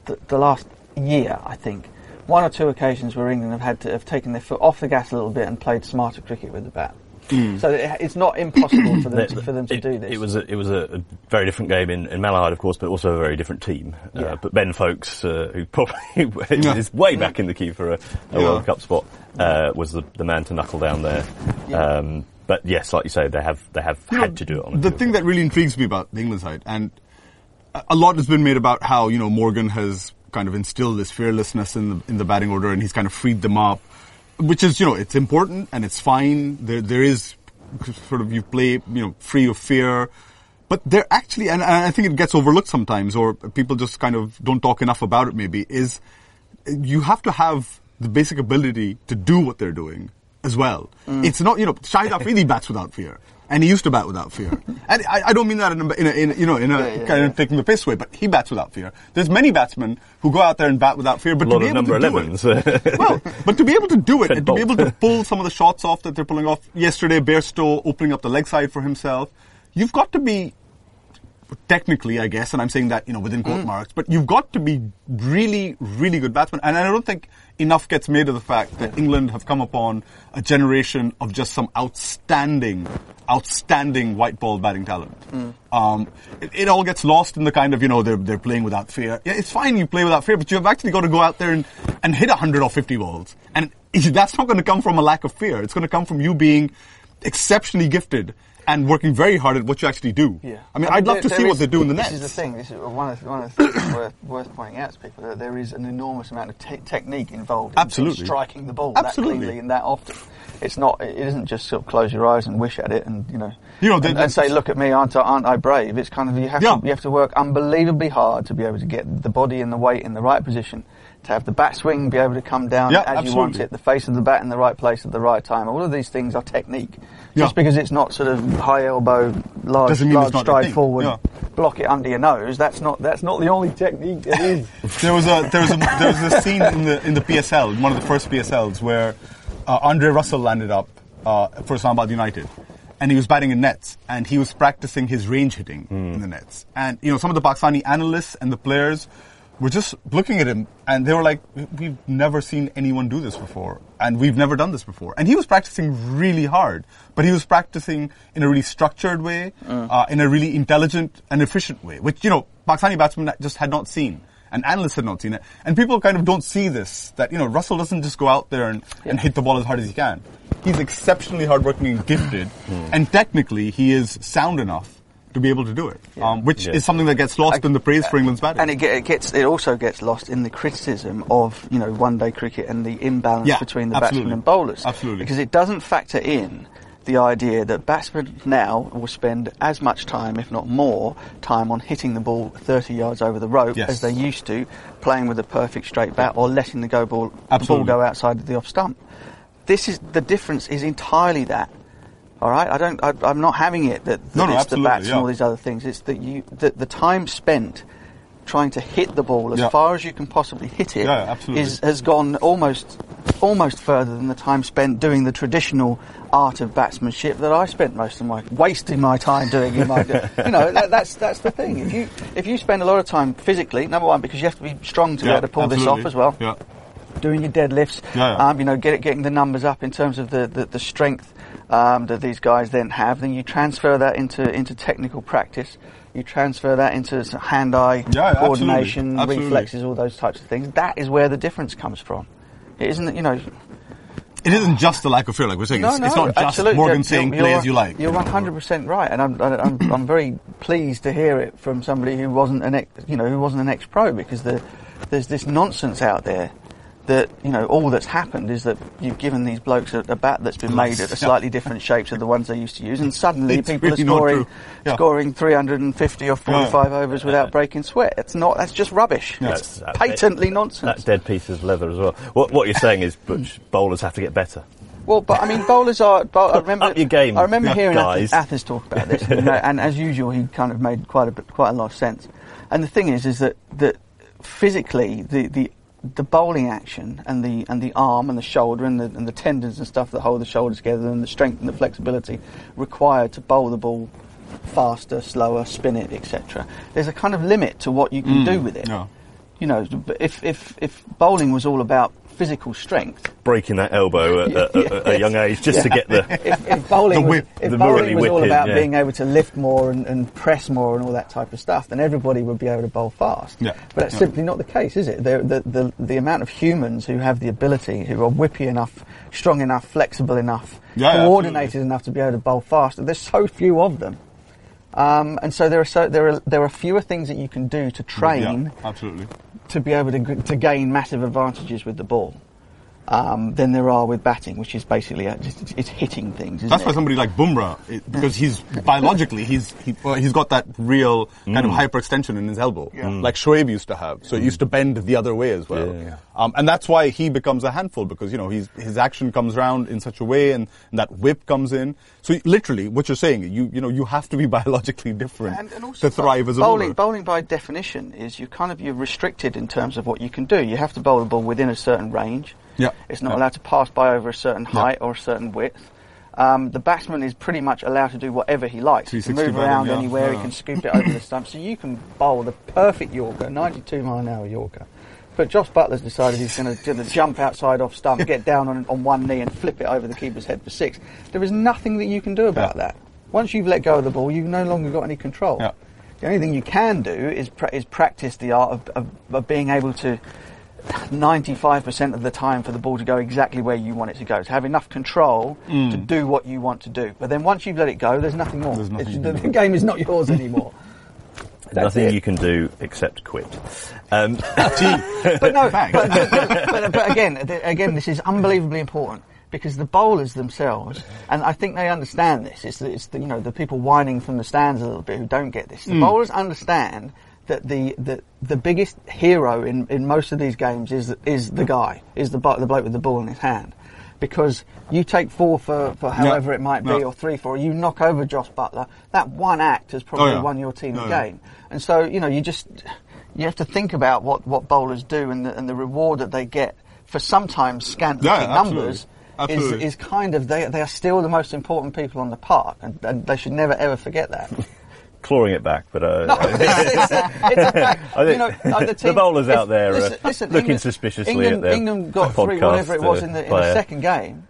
the, the last year, I think. One or two occasions where England have had to have taken their foot off the gas a little bit and played smarter cricket with the bat. Mm. So it, it's not impossible for them to, for them to it, do this. It was a, it was a very different game in, in Malahide, of course, but also a very different team. Yeah. Uh, but Ben Fowkes, uh, who probably is way back in the queue for a, a yeah. World Cup spot, uh, was the, the man to knuckle down there. Yeah. Um, but yes, like you say, they have they have you had know, to do it. on The thing that really intrigues me about the England side, and a lot has been made about how you know Morgan has. Kind of instilled this fearlessness in the in the batting order, and he's kind of freed them up, which is you know it's important and it's fine. There there is sort of you play you know free of fear, but they're actually and, and I think it gets overlooked sometimes, or people just kind of don't talk enough about it. Maybe is you have to have the basic ability to do what they're doing as well. Mm. It's not you know Shahid Afridi bats without fear. And he used to bat without fear. And I, I don't mean that in, a, in, a, in a, you know, in a yeah, yeah, kind of yeah. taking the piss away, but he bats without fear. There's many batsmen who go out there and bat without fear, but a lot to be of able number to do elevens. It, well, but to be able to do it, and to be able to pull some of the shots off that they're pulling off yesterday, Bairstow opening up the leg side for himself, you've got to be technically, I guess, and I'm saying that you know within quote mm. marks, but you've got to be really, really good batsmen. And I don't think enough gets made of the fact that England have come upon a generation of just some outstanding. outstanding white ball batting talent. Mm. Um, it, it all gets lost in the kind of, you know, they're, they're playing without fear. Yeah, it's fine you play without fear, but you've actually got to go out there and, and hit one hundred or fifty balls. And that's not going to come from a lack of fear. It's going to come from you being exceptionally gifted and working very hard at what you actually do. Yeah. I mean, I mean I'd love there, to see is, what they do in the nets. This is the thing. This is one of the, one of the things worth, worth pointing out to people, that there is an enormous amount of te- technique involved in striking the ball Absolutely. that cleanly and that often. It's not. It isn't just sort of close your eyes and wish at it, and you know, you know, they, and, and say, "Look at me, aren't I? Aren't I brave?" It's kind of you have yeah. to you have to work unbelievably hard to be able to get the body and the weight in the right position, to have the bat swing be able to come down yeah, as absolutely. you want it, the face of the bat in the right place at the right time. All of these things are technique. Just yeah. because it's not sort of high elbow, large, large stride forward, yeah. block it under your nose. That's not that's not the only technique there is. There was a there was a there was a scene in the in the P S L, one of the first P S Ls, where. Uh, Andre Russell landed up uh, for Islamabad United, and he was batting in nets, and he was practicing his range hitting mm. in the nets. And you know, some of the Pakistani analysts and the players were just looking at him, and they were like, "We've never seen anyone do this before, and we've never done this before." And he was practicing really hard, but he was practicing in a really structured way, mm. uh, in a really intelligent and efficient way, which you know, Pakistani batsmen just had not seen. And analysts had not seen it. And people kind of don't see this, that, you know, Russell doesn't just go out there and, yeah. and hit the ball as hard as he can. He's exceptionally hardworking and gifted. Mm. And technically, he is sound enough to be able to do it. Yeah. Um, which yeah. is something that gets lost I, in the praise uh, for England's batting. And it, get, it gets, it also gets lost in the criticism of, you know, one-day cricket and the imbalance yeah, between the absolutely. batsmen and bowlers. Absolutely. Because it doesn't factor in the idea that batsmen now will spend as much time, if not more, time on hitting the ball thirty yards over the rope yes. as they used to, playing with a perfect straight bat or letting the go ball, the ball go outside of the off stump. This is the difference is entirely that All right, I don't. I, I'm not having it that, that no, no, it's the bats yeah. and all these other things. It's that you the, the time spent trying to hit the ball as yeah. far as you can possibly hit it yeah, is has gone almost almost further than the time spent doing the traditional art of batsmanship that I spent most of my wasting my time doing. In my, you know, that, that's that's the thing. If you if you spend a lot of time physically, number one, because you have to be strong to yeah, be able to pull absolutely. this off as well. Yeah. Doing your deadlifts, yeah, yeah. Um, you know, get, getting the numbers up in terms of the, the, the strength um, that these guys then have. Then you transfer that into into technical practice. You transfer that into hand-eye yeah, coordination, absolutely. Absolutely. reflexes, all those types of things. That is where the difference comes from. It isn't, you know. It isn't just the lack of fear, like we're saying. No, it's, no, it's not just Morgan saying play as you like. You're one hundred percent right, and I'm, I'm I'm very pleased to hear it from somebody who wasn't an ex, you know, who wasn't an ex-pro, because the, there's this nonsense out there that, you know, all that's happened is that you've given these blokes a, a bat that's been made at a slightly yeah. different shape to the ones they used to use, and suddenly it's people really are scoring yeah. scoring three hundred fifty or forty-five yeah. overs without yeah. breaking sweat. It's not. That's just rubbish. Yeah. It's that's, patently that's, nonsense. That's dead pieces of leather as well. What, what you're saying is bowlers have to get better. Well, but I mean, bowlers are. Bowl, I remember Up your game. I remember yeah, hearing Athens, Athens talk about this, you know, and as usual, he kind of made quite a bit, quite a lot of sense. And the thing is, is that that physically the the the bowling action and the and the arm and the shoulder and the, and the tendons and stuff that hold the shoulders together and the strength and the flexibility required to bowl the ball faster, slower, spin it, et cetera. There's a kind of limit to what you can mm, do with it. Yeah. You know, if if if bowling was all about physical strength, breaking that elbow at, at, yes. at a young age just yeah. to get the if, if bowling the whip, was, if bowling was all in, about yeah. being able to lift more and, and press more and all that type of stuff, then everybody would be able to bowl fast. Yeah. But that's yeah. simply not the case, is it? The, the the the amount of humans who have the ability, who are whippy enough, strong enough, flexible enough, yeah, coordinated yeah, enough to be able to bowl fast, there's so few of them. Um, and so there are so there are there are fewer things that you can do to train yeah, absolutely. to be able to to gain massive advantages with the ball um, than there are with batting, which is basically a, it's, it's hitting things. Isn't That's it? Why somebody like Bumrah, it, because he's biologically he's he, well, he's got that real kind mm. of hyperextension in his elbow, yeah. mm. like Shoaib used to have. So it used to bend the other way as well, yeah, yeah. Um, and that's why he becomes a handful, because you know he's, his action comes round in such a way, and, and that whip comes in. So literally, what you're saying, you you know, you have to be biologically different and, and to thrive as a bowling. Bowler. Bowling, by definition, is you kind of you're restricted in terms of what you can do. You have to bowl the ball within a certain range. Yeah, it's not yeah. allowed to pass by over a certain height yeah. or a certain width. Um, the batsman is pretty much allowed to do whatever he likes. He can move around yeah, anywhere. Yeah. He can scoop it over the stump. So you can bowl the perfect Yorker, ninety-two mile an hour Yorker. But Jos Buttler's decided he's going to jump outside off stump, get down on, on one knee and flip it over the keeper's head for six. There is nothing that you can do about yeah. that. Once you've let go of the ball, you've no longer got any control. Yeah. The only thing you can do is pra- is practice the art of, of, of being able to, ninety-five percent of the time, for the ball to go exactly where you want it to go, to have enough control mm. to do what you want to do. But then once you've let it go, there's nothing more. There's nothing the, the game is not yours anymore. That's nothing it. You can do except quit. Um, but no, but, but, but, but again, again, this is unbelievably important, because the bowlers themselves, and I think they understand this. It's the, it's the you know the people whining from the stands a little bit who don't get this. The mm. bowlers understand that the, the the biggest hero in, in most of these games is is the guy, is the the bloke with the ball in his hand. Because you take four for, for however no, it might be, no. or three for, or you knock over Jos Buttler, that one act has probably oh, yeah. won your team no, a game. Yeah. And so, you know, you just, you have to think about what, what bowlers do and the, and the reward that they get for sometimes scant-looking yeah, numbers absolutely. Absolutely. Is, is kind of, they, they are still the most important people on the park, and, and they should never ever forget that. Clawing it back, but uh, no, it's, it's a, it's a fact. You know, like the, team, the bowlers if, out there listen, are listen, looking England, suspiciously England, at their England got three, whatever it was, in the, in the second game,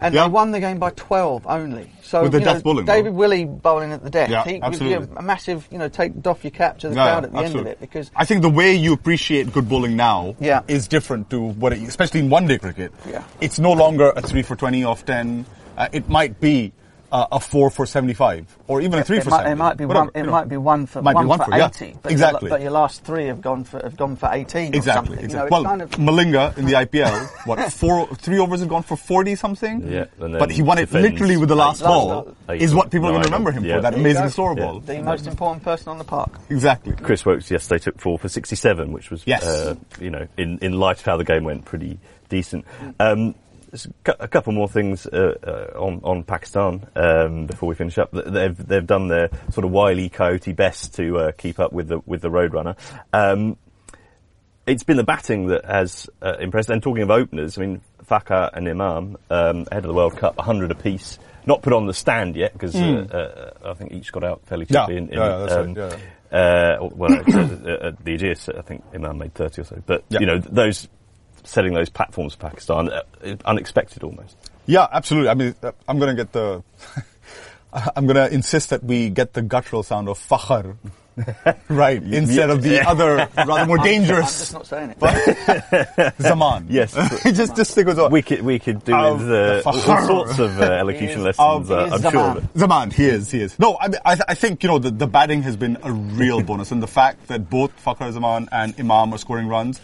and yeah. they won the game by twelve only. So with the death know, bowling, David Willey bowling at the death, yeah, he was a, a massive, you know, take off your cap to the yeah, crowd at the absolutely. End of it, because I think the way you appreciate good bowling now yeah. is different to what, it, especially in one-day cricket. Yeah. It's no longer a three for twenty off ten. Uh, it might be. Uh, a four for seventy-five, or even yeah, a three for seventy. It might be whatever, one. It you know, might be one for one, be one for, for eighty. Yeah, but exactly. Your, but your last three have gone for have gone for eighteen. Exactly. Or exactly. You know, well, kind of Malinga in the I P L, what four, three overs have gone for forty something. Yeah. But he won it literally with the last, last ball. Eight, is what people no, are going to remember him yeah. for. That amazing store yeah. ball. The yeah. most important person on the park. Exactly. Chris Woakes yesterday took four for sixty-seven, which was yes. uh, you know, in in light of how the game went, pretty decent. Um, a couple more things uh, uh, on on Pakistan um, before we finish up. They've they've done their sort of Wile E. Coyote best to uh, keep up with the with the Roadrunner. Um, it's been the batting that has uh, impressed. And talking of openers, I mean Fakhar and Imam um, ahead of the World Cup, one hundred apiece. Not put on the stand yet because mm. uh, uh, I think each got out fairly quickly. Yeah, in, in, yeah, that's um, right. Yeah. Uh, well, at the Aegeas, I think Imam made thirty or so. But yeah. you know those. Setting those platforms for Pakistan, uh, unexpected almost. Yeah, absolutely. I mean, I'm going to get the, I'm going to insist that we get the guttural sound of Fakhar, right, instead of the other rather more dangerous. I'm, I'm just not saying it. Zaman. Yes. just, just stick with Zaman. We could, we could do um, with, uh, all sorts of uh, elocution is, lessons, uh, I'm Zaman. sure. Zaman, he is, he is. No, I mean, I, th- I think, you know, the, the batting has been a real bonus, and the fact that both Fakhar Zaman and Imam are scoring runs.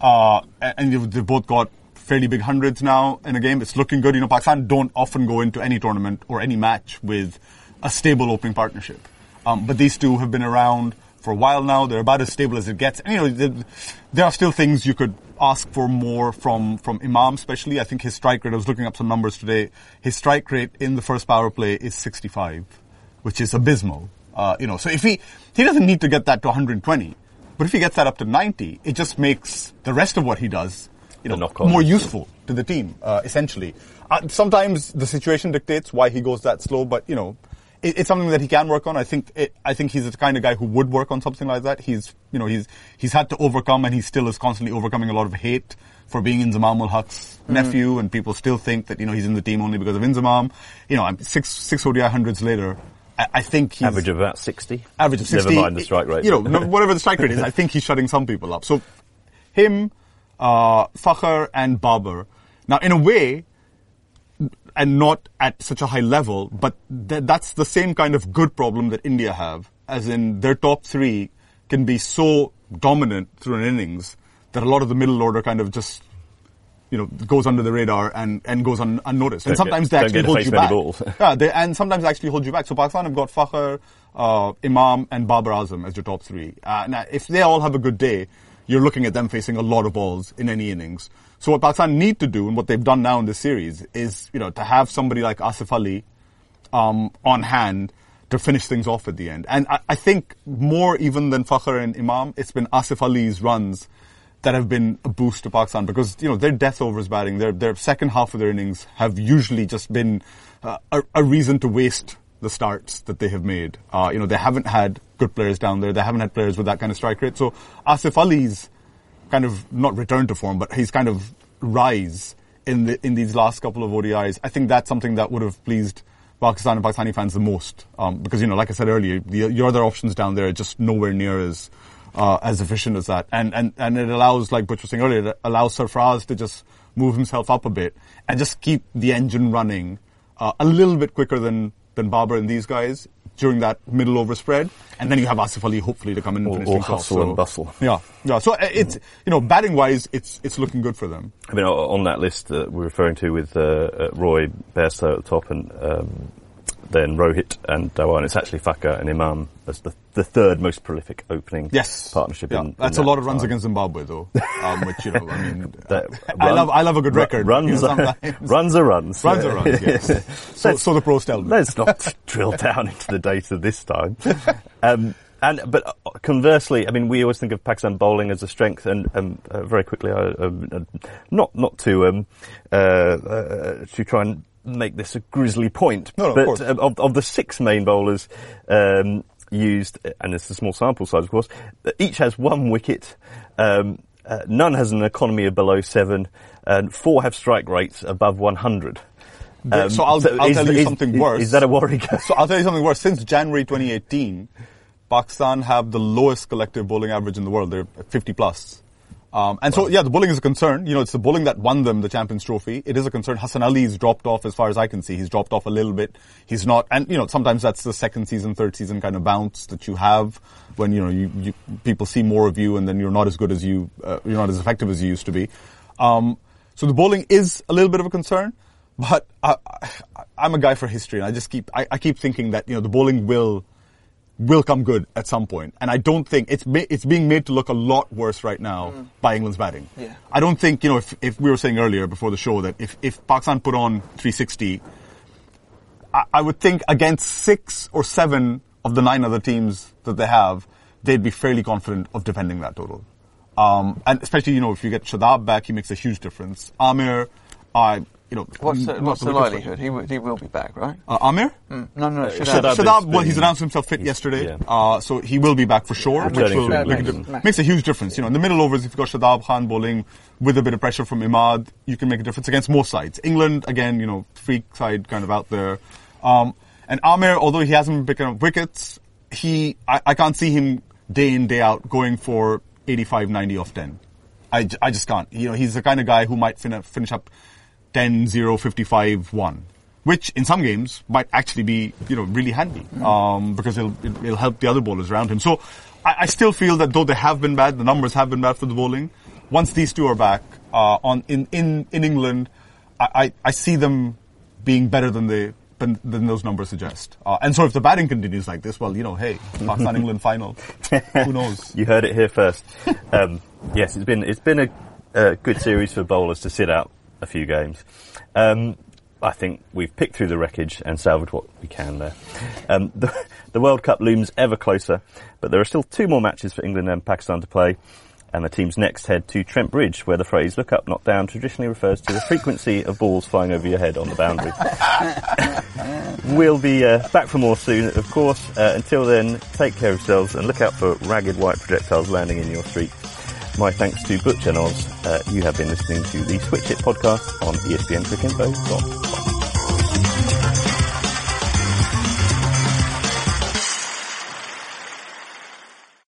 Uh, and they've both got fairly big hundreds now in a game. It's looking good. You know, Pakistan don't often go into any tournament or any match with a stable opening partnership. Um, but these two have been around for a while now. They're about as stable as it gets. And, you know, there are still things you could ask for more from, from Imam, especially. I think his strike rate, I was looking up some numbers today, his strike rate in the first power play is sixty-five, which is abysmal. Uh, you know, so if he, he doesn't need to get that to one hundred twenty. But if he gets that up to ninety, it just makes the rest of what he does, you know, more useful to the team, uh, essentially. Uh, sometimes the situation dictates why he goes that slow, but, you know, it, it's something that he can work on. I think it, I think he's the kind of guy who would work on something like that. He's, you know, he's he's had to overcome, and he still is constantly overcoming a lot of hate for being Inzamam ul Haq's mm-hmm. nephew, and people still think that, you know, he's in the team only because of Inzamam. You know, six six O D I hundreds later, I think he's... Average of about sixty. Average of sixty. Never mind the strike rate. You know, whatever the strike rate is, I think he's shutting some people up. So, him, uh, Fakhar and Babur. Now, in a way, and not at such a high level, but th- that's the same kind of good problem that India have, as in their top three can be so dominant through an innings that a lot of the middle order kind of just... you know, goes under the radar and, and goes un, unnoticed. Don't and sometimes get, they actually hold you back. Balls. yeah, they, and sometimes they actually hold you back. So Pakistan have got Fakhar, uh, Imam and Babar Azam as your top three. Uh, now, if they all have a good day, you're looking at them facing a lot of balls in any innings. So what Pakistan need to do, and what they've done now in this series, is, you know, to have somebody like Asif Ali um, on hand to finish things off at the end. And I, I think more even than Fakhar and Imam, it's been Asif Ali's runs that have been a boost to Pakistan, because, you know, their death overs batting, their their second half of their innings have usually just been uh, a, a reason to waste the starts that they have made. Uh, you know, they haven't had good players down there. They haven't had players with that kind of strike rate. So Asif Ali's kind of not return to form, but his kind of rise in the in these last couple of O D Is, I think that's something that would have pleased Pakistan and Pakistani fans the most, um, because, you know, like I said earlier, the, your other options down there are just nowhere near as. Uh, as efficient as that. And, and, and it allows, like Butch was saying earlier, it allows Sarfaraz to just move himself up a bit and just keep the engine running, uh, a little bit quicker than, than Babar and these guys during that middle over spread. And then you have Asif Ali hopefully to come in and finish things off. Or hustle and bustle. Yeah. Yeah. So it's, you know, batting wise, it's, it's looking good for them. I mean, on that list that we're referring to with, uh, Roy Bairstow at the top and, um, then Rohit and Dhawan. It's actually Fakhar and Imam as the, the third most prolific opening yes. partnership. Yeah. In, in that's that a lot of runs time. Against Zimbabwe, though. Um, which, you know, I mean, that, run, I love I love a good record. Runs, you know, are, runs are runs. Runs are runs. Yes. so, so the pros tell me. Let's not drill down into the data this time. Um, and but conversely, I mean, we always think of Pakistan bowling as a strength, and um, uh, very quickly, I, um, uh, not not to um, uh, uh, to try and. Make this a grisly point, no, no, but of, uh, of, of the six main bowlers um, used, and it's a small sample size, of course, each has one wicket, um, uh, none has an economy of below seven, and four have strike rates above one hundred. Um, so I'll, so I'll is, tell you is, something is, worse. Is that a worry? So I'll tell you something worse. Since January twenty eighteen, Pakistan have the lowest collective bowling average in the world. They're fifty plus. Um, and wow. so, yeah, the bowling is a concern. You know, it's the bowling that won them the Champions Trophy. It is a concern. Hassan Ali's dropped off as far as I can see. He's dropped off a little bit. He's not, and, you know, sometimes that's the second season, third season kind of bounce that you have when, you know, you, you people see more of you and then you're not as good as you, uh, you're not as effective as you used to be. Um, so the bowling is a little bit of a concern, but I, I, I'm a guy for history, and I just keep, I, I keep thinking that, you know, the bowling will will come good at some point. And I don't think it's ma- it's being made to look a lot worse right now mm. by England's batting. Yeah. I don't think, you know, if, if we were saying earlier before the show that if, if Pakistan put on three sixty, I, I would think against six or seven of the nine other teams that they have, they'd be fairly confident of defending that total. Um, and especially, you know, if you get Shadab back, he makes a huge difference. Amir, I... Uh, You know, what's the, what's the likelihood? He, w- he will be back, right? Uh, Amir? Mm. No, no, no. Shadab, Shadab, Shadab well, he's announced himself fit yesterday, yeah. uh, so he will be back for sure, which will, makes, makes a huge difference. You know, in the middle overs, if you've got Shadab Khan bowling with a bit of pressure from Imad, you can make a difference against most sides. England, again, you know, freak side kind of out there. Um, and Amir, although he hasn't been picking up wickets, he, I, I can't see him day in, day out going for eighty-five ninety off ten. I, I just can't. You know, he's the kind of guy who might fin- finish up ten, zero, fifty-five, one, which in some games might actually be, you know, really handy, um, because it'll, it'll help the other bowlers around him. So I, I still feel that though they have been bad, the numbers have been bad for the bowling. Once these two are back, uh, on, in, in, in England, I, I, I see them being better than they, than, than those numbers suggest. Uh, and so if the batting continues like this, well, you know, hey, Pakistan England final, who knows? You heard it here first. Um, yes, it's been, it's been a, a good series for bowlers to sit out a few games. Um, I think we've picked through the wreckage and salvaged what we can there. Um, the, the World Cup looms ever closer, but there are still two more matches for England and Pakistan to play, and the teams next head to Trent Bridge, where the phrase "look up, not down" traditionally refers to the frequency of balls flying over your head on the boundary. We'll be uh, back for more soon, of course. Uh, until then, take care of yourselves and look out for ragged white projectiles landing in your street. My thanks to Butch and Oz. Uh, you have been listening to the Switch It podcast on E S P N Cricinfo dot com.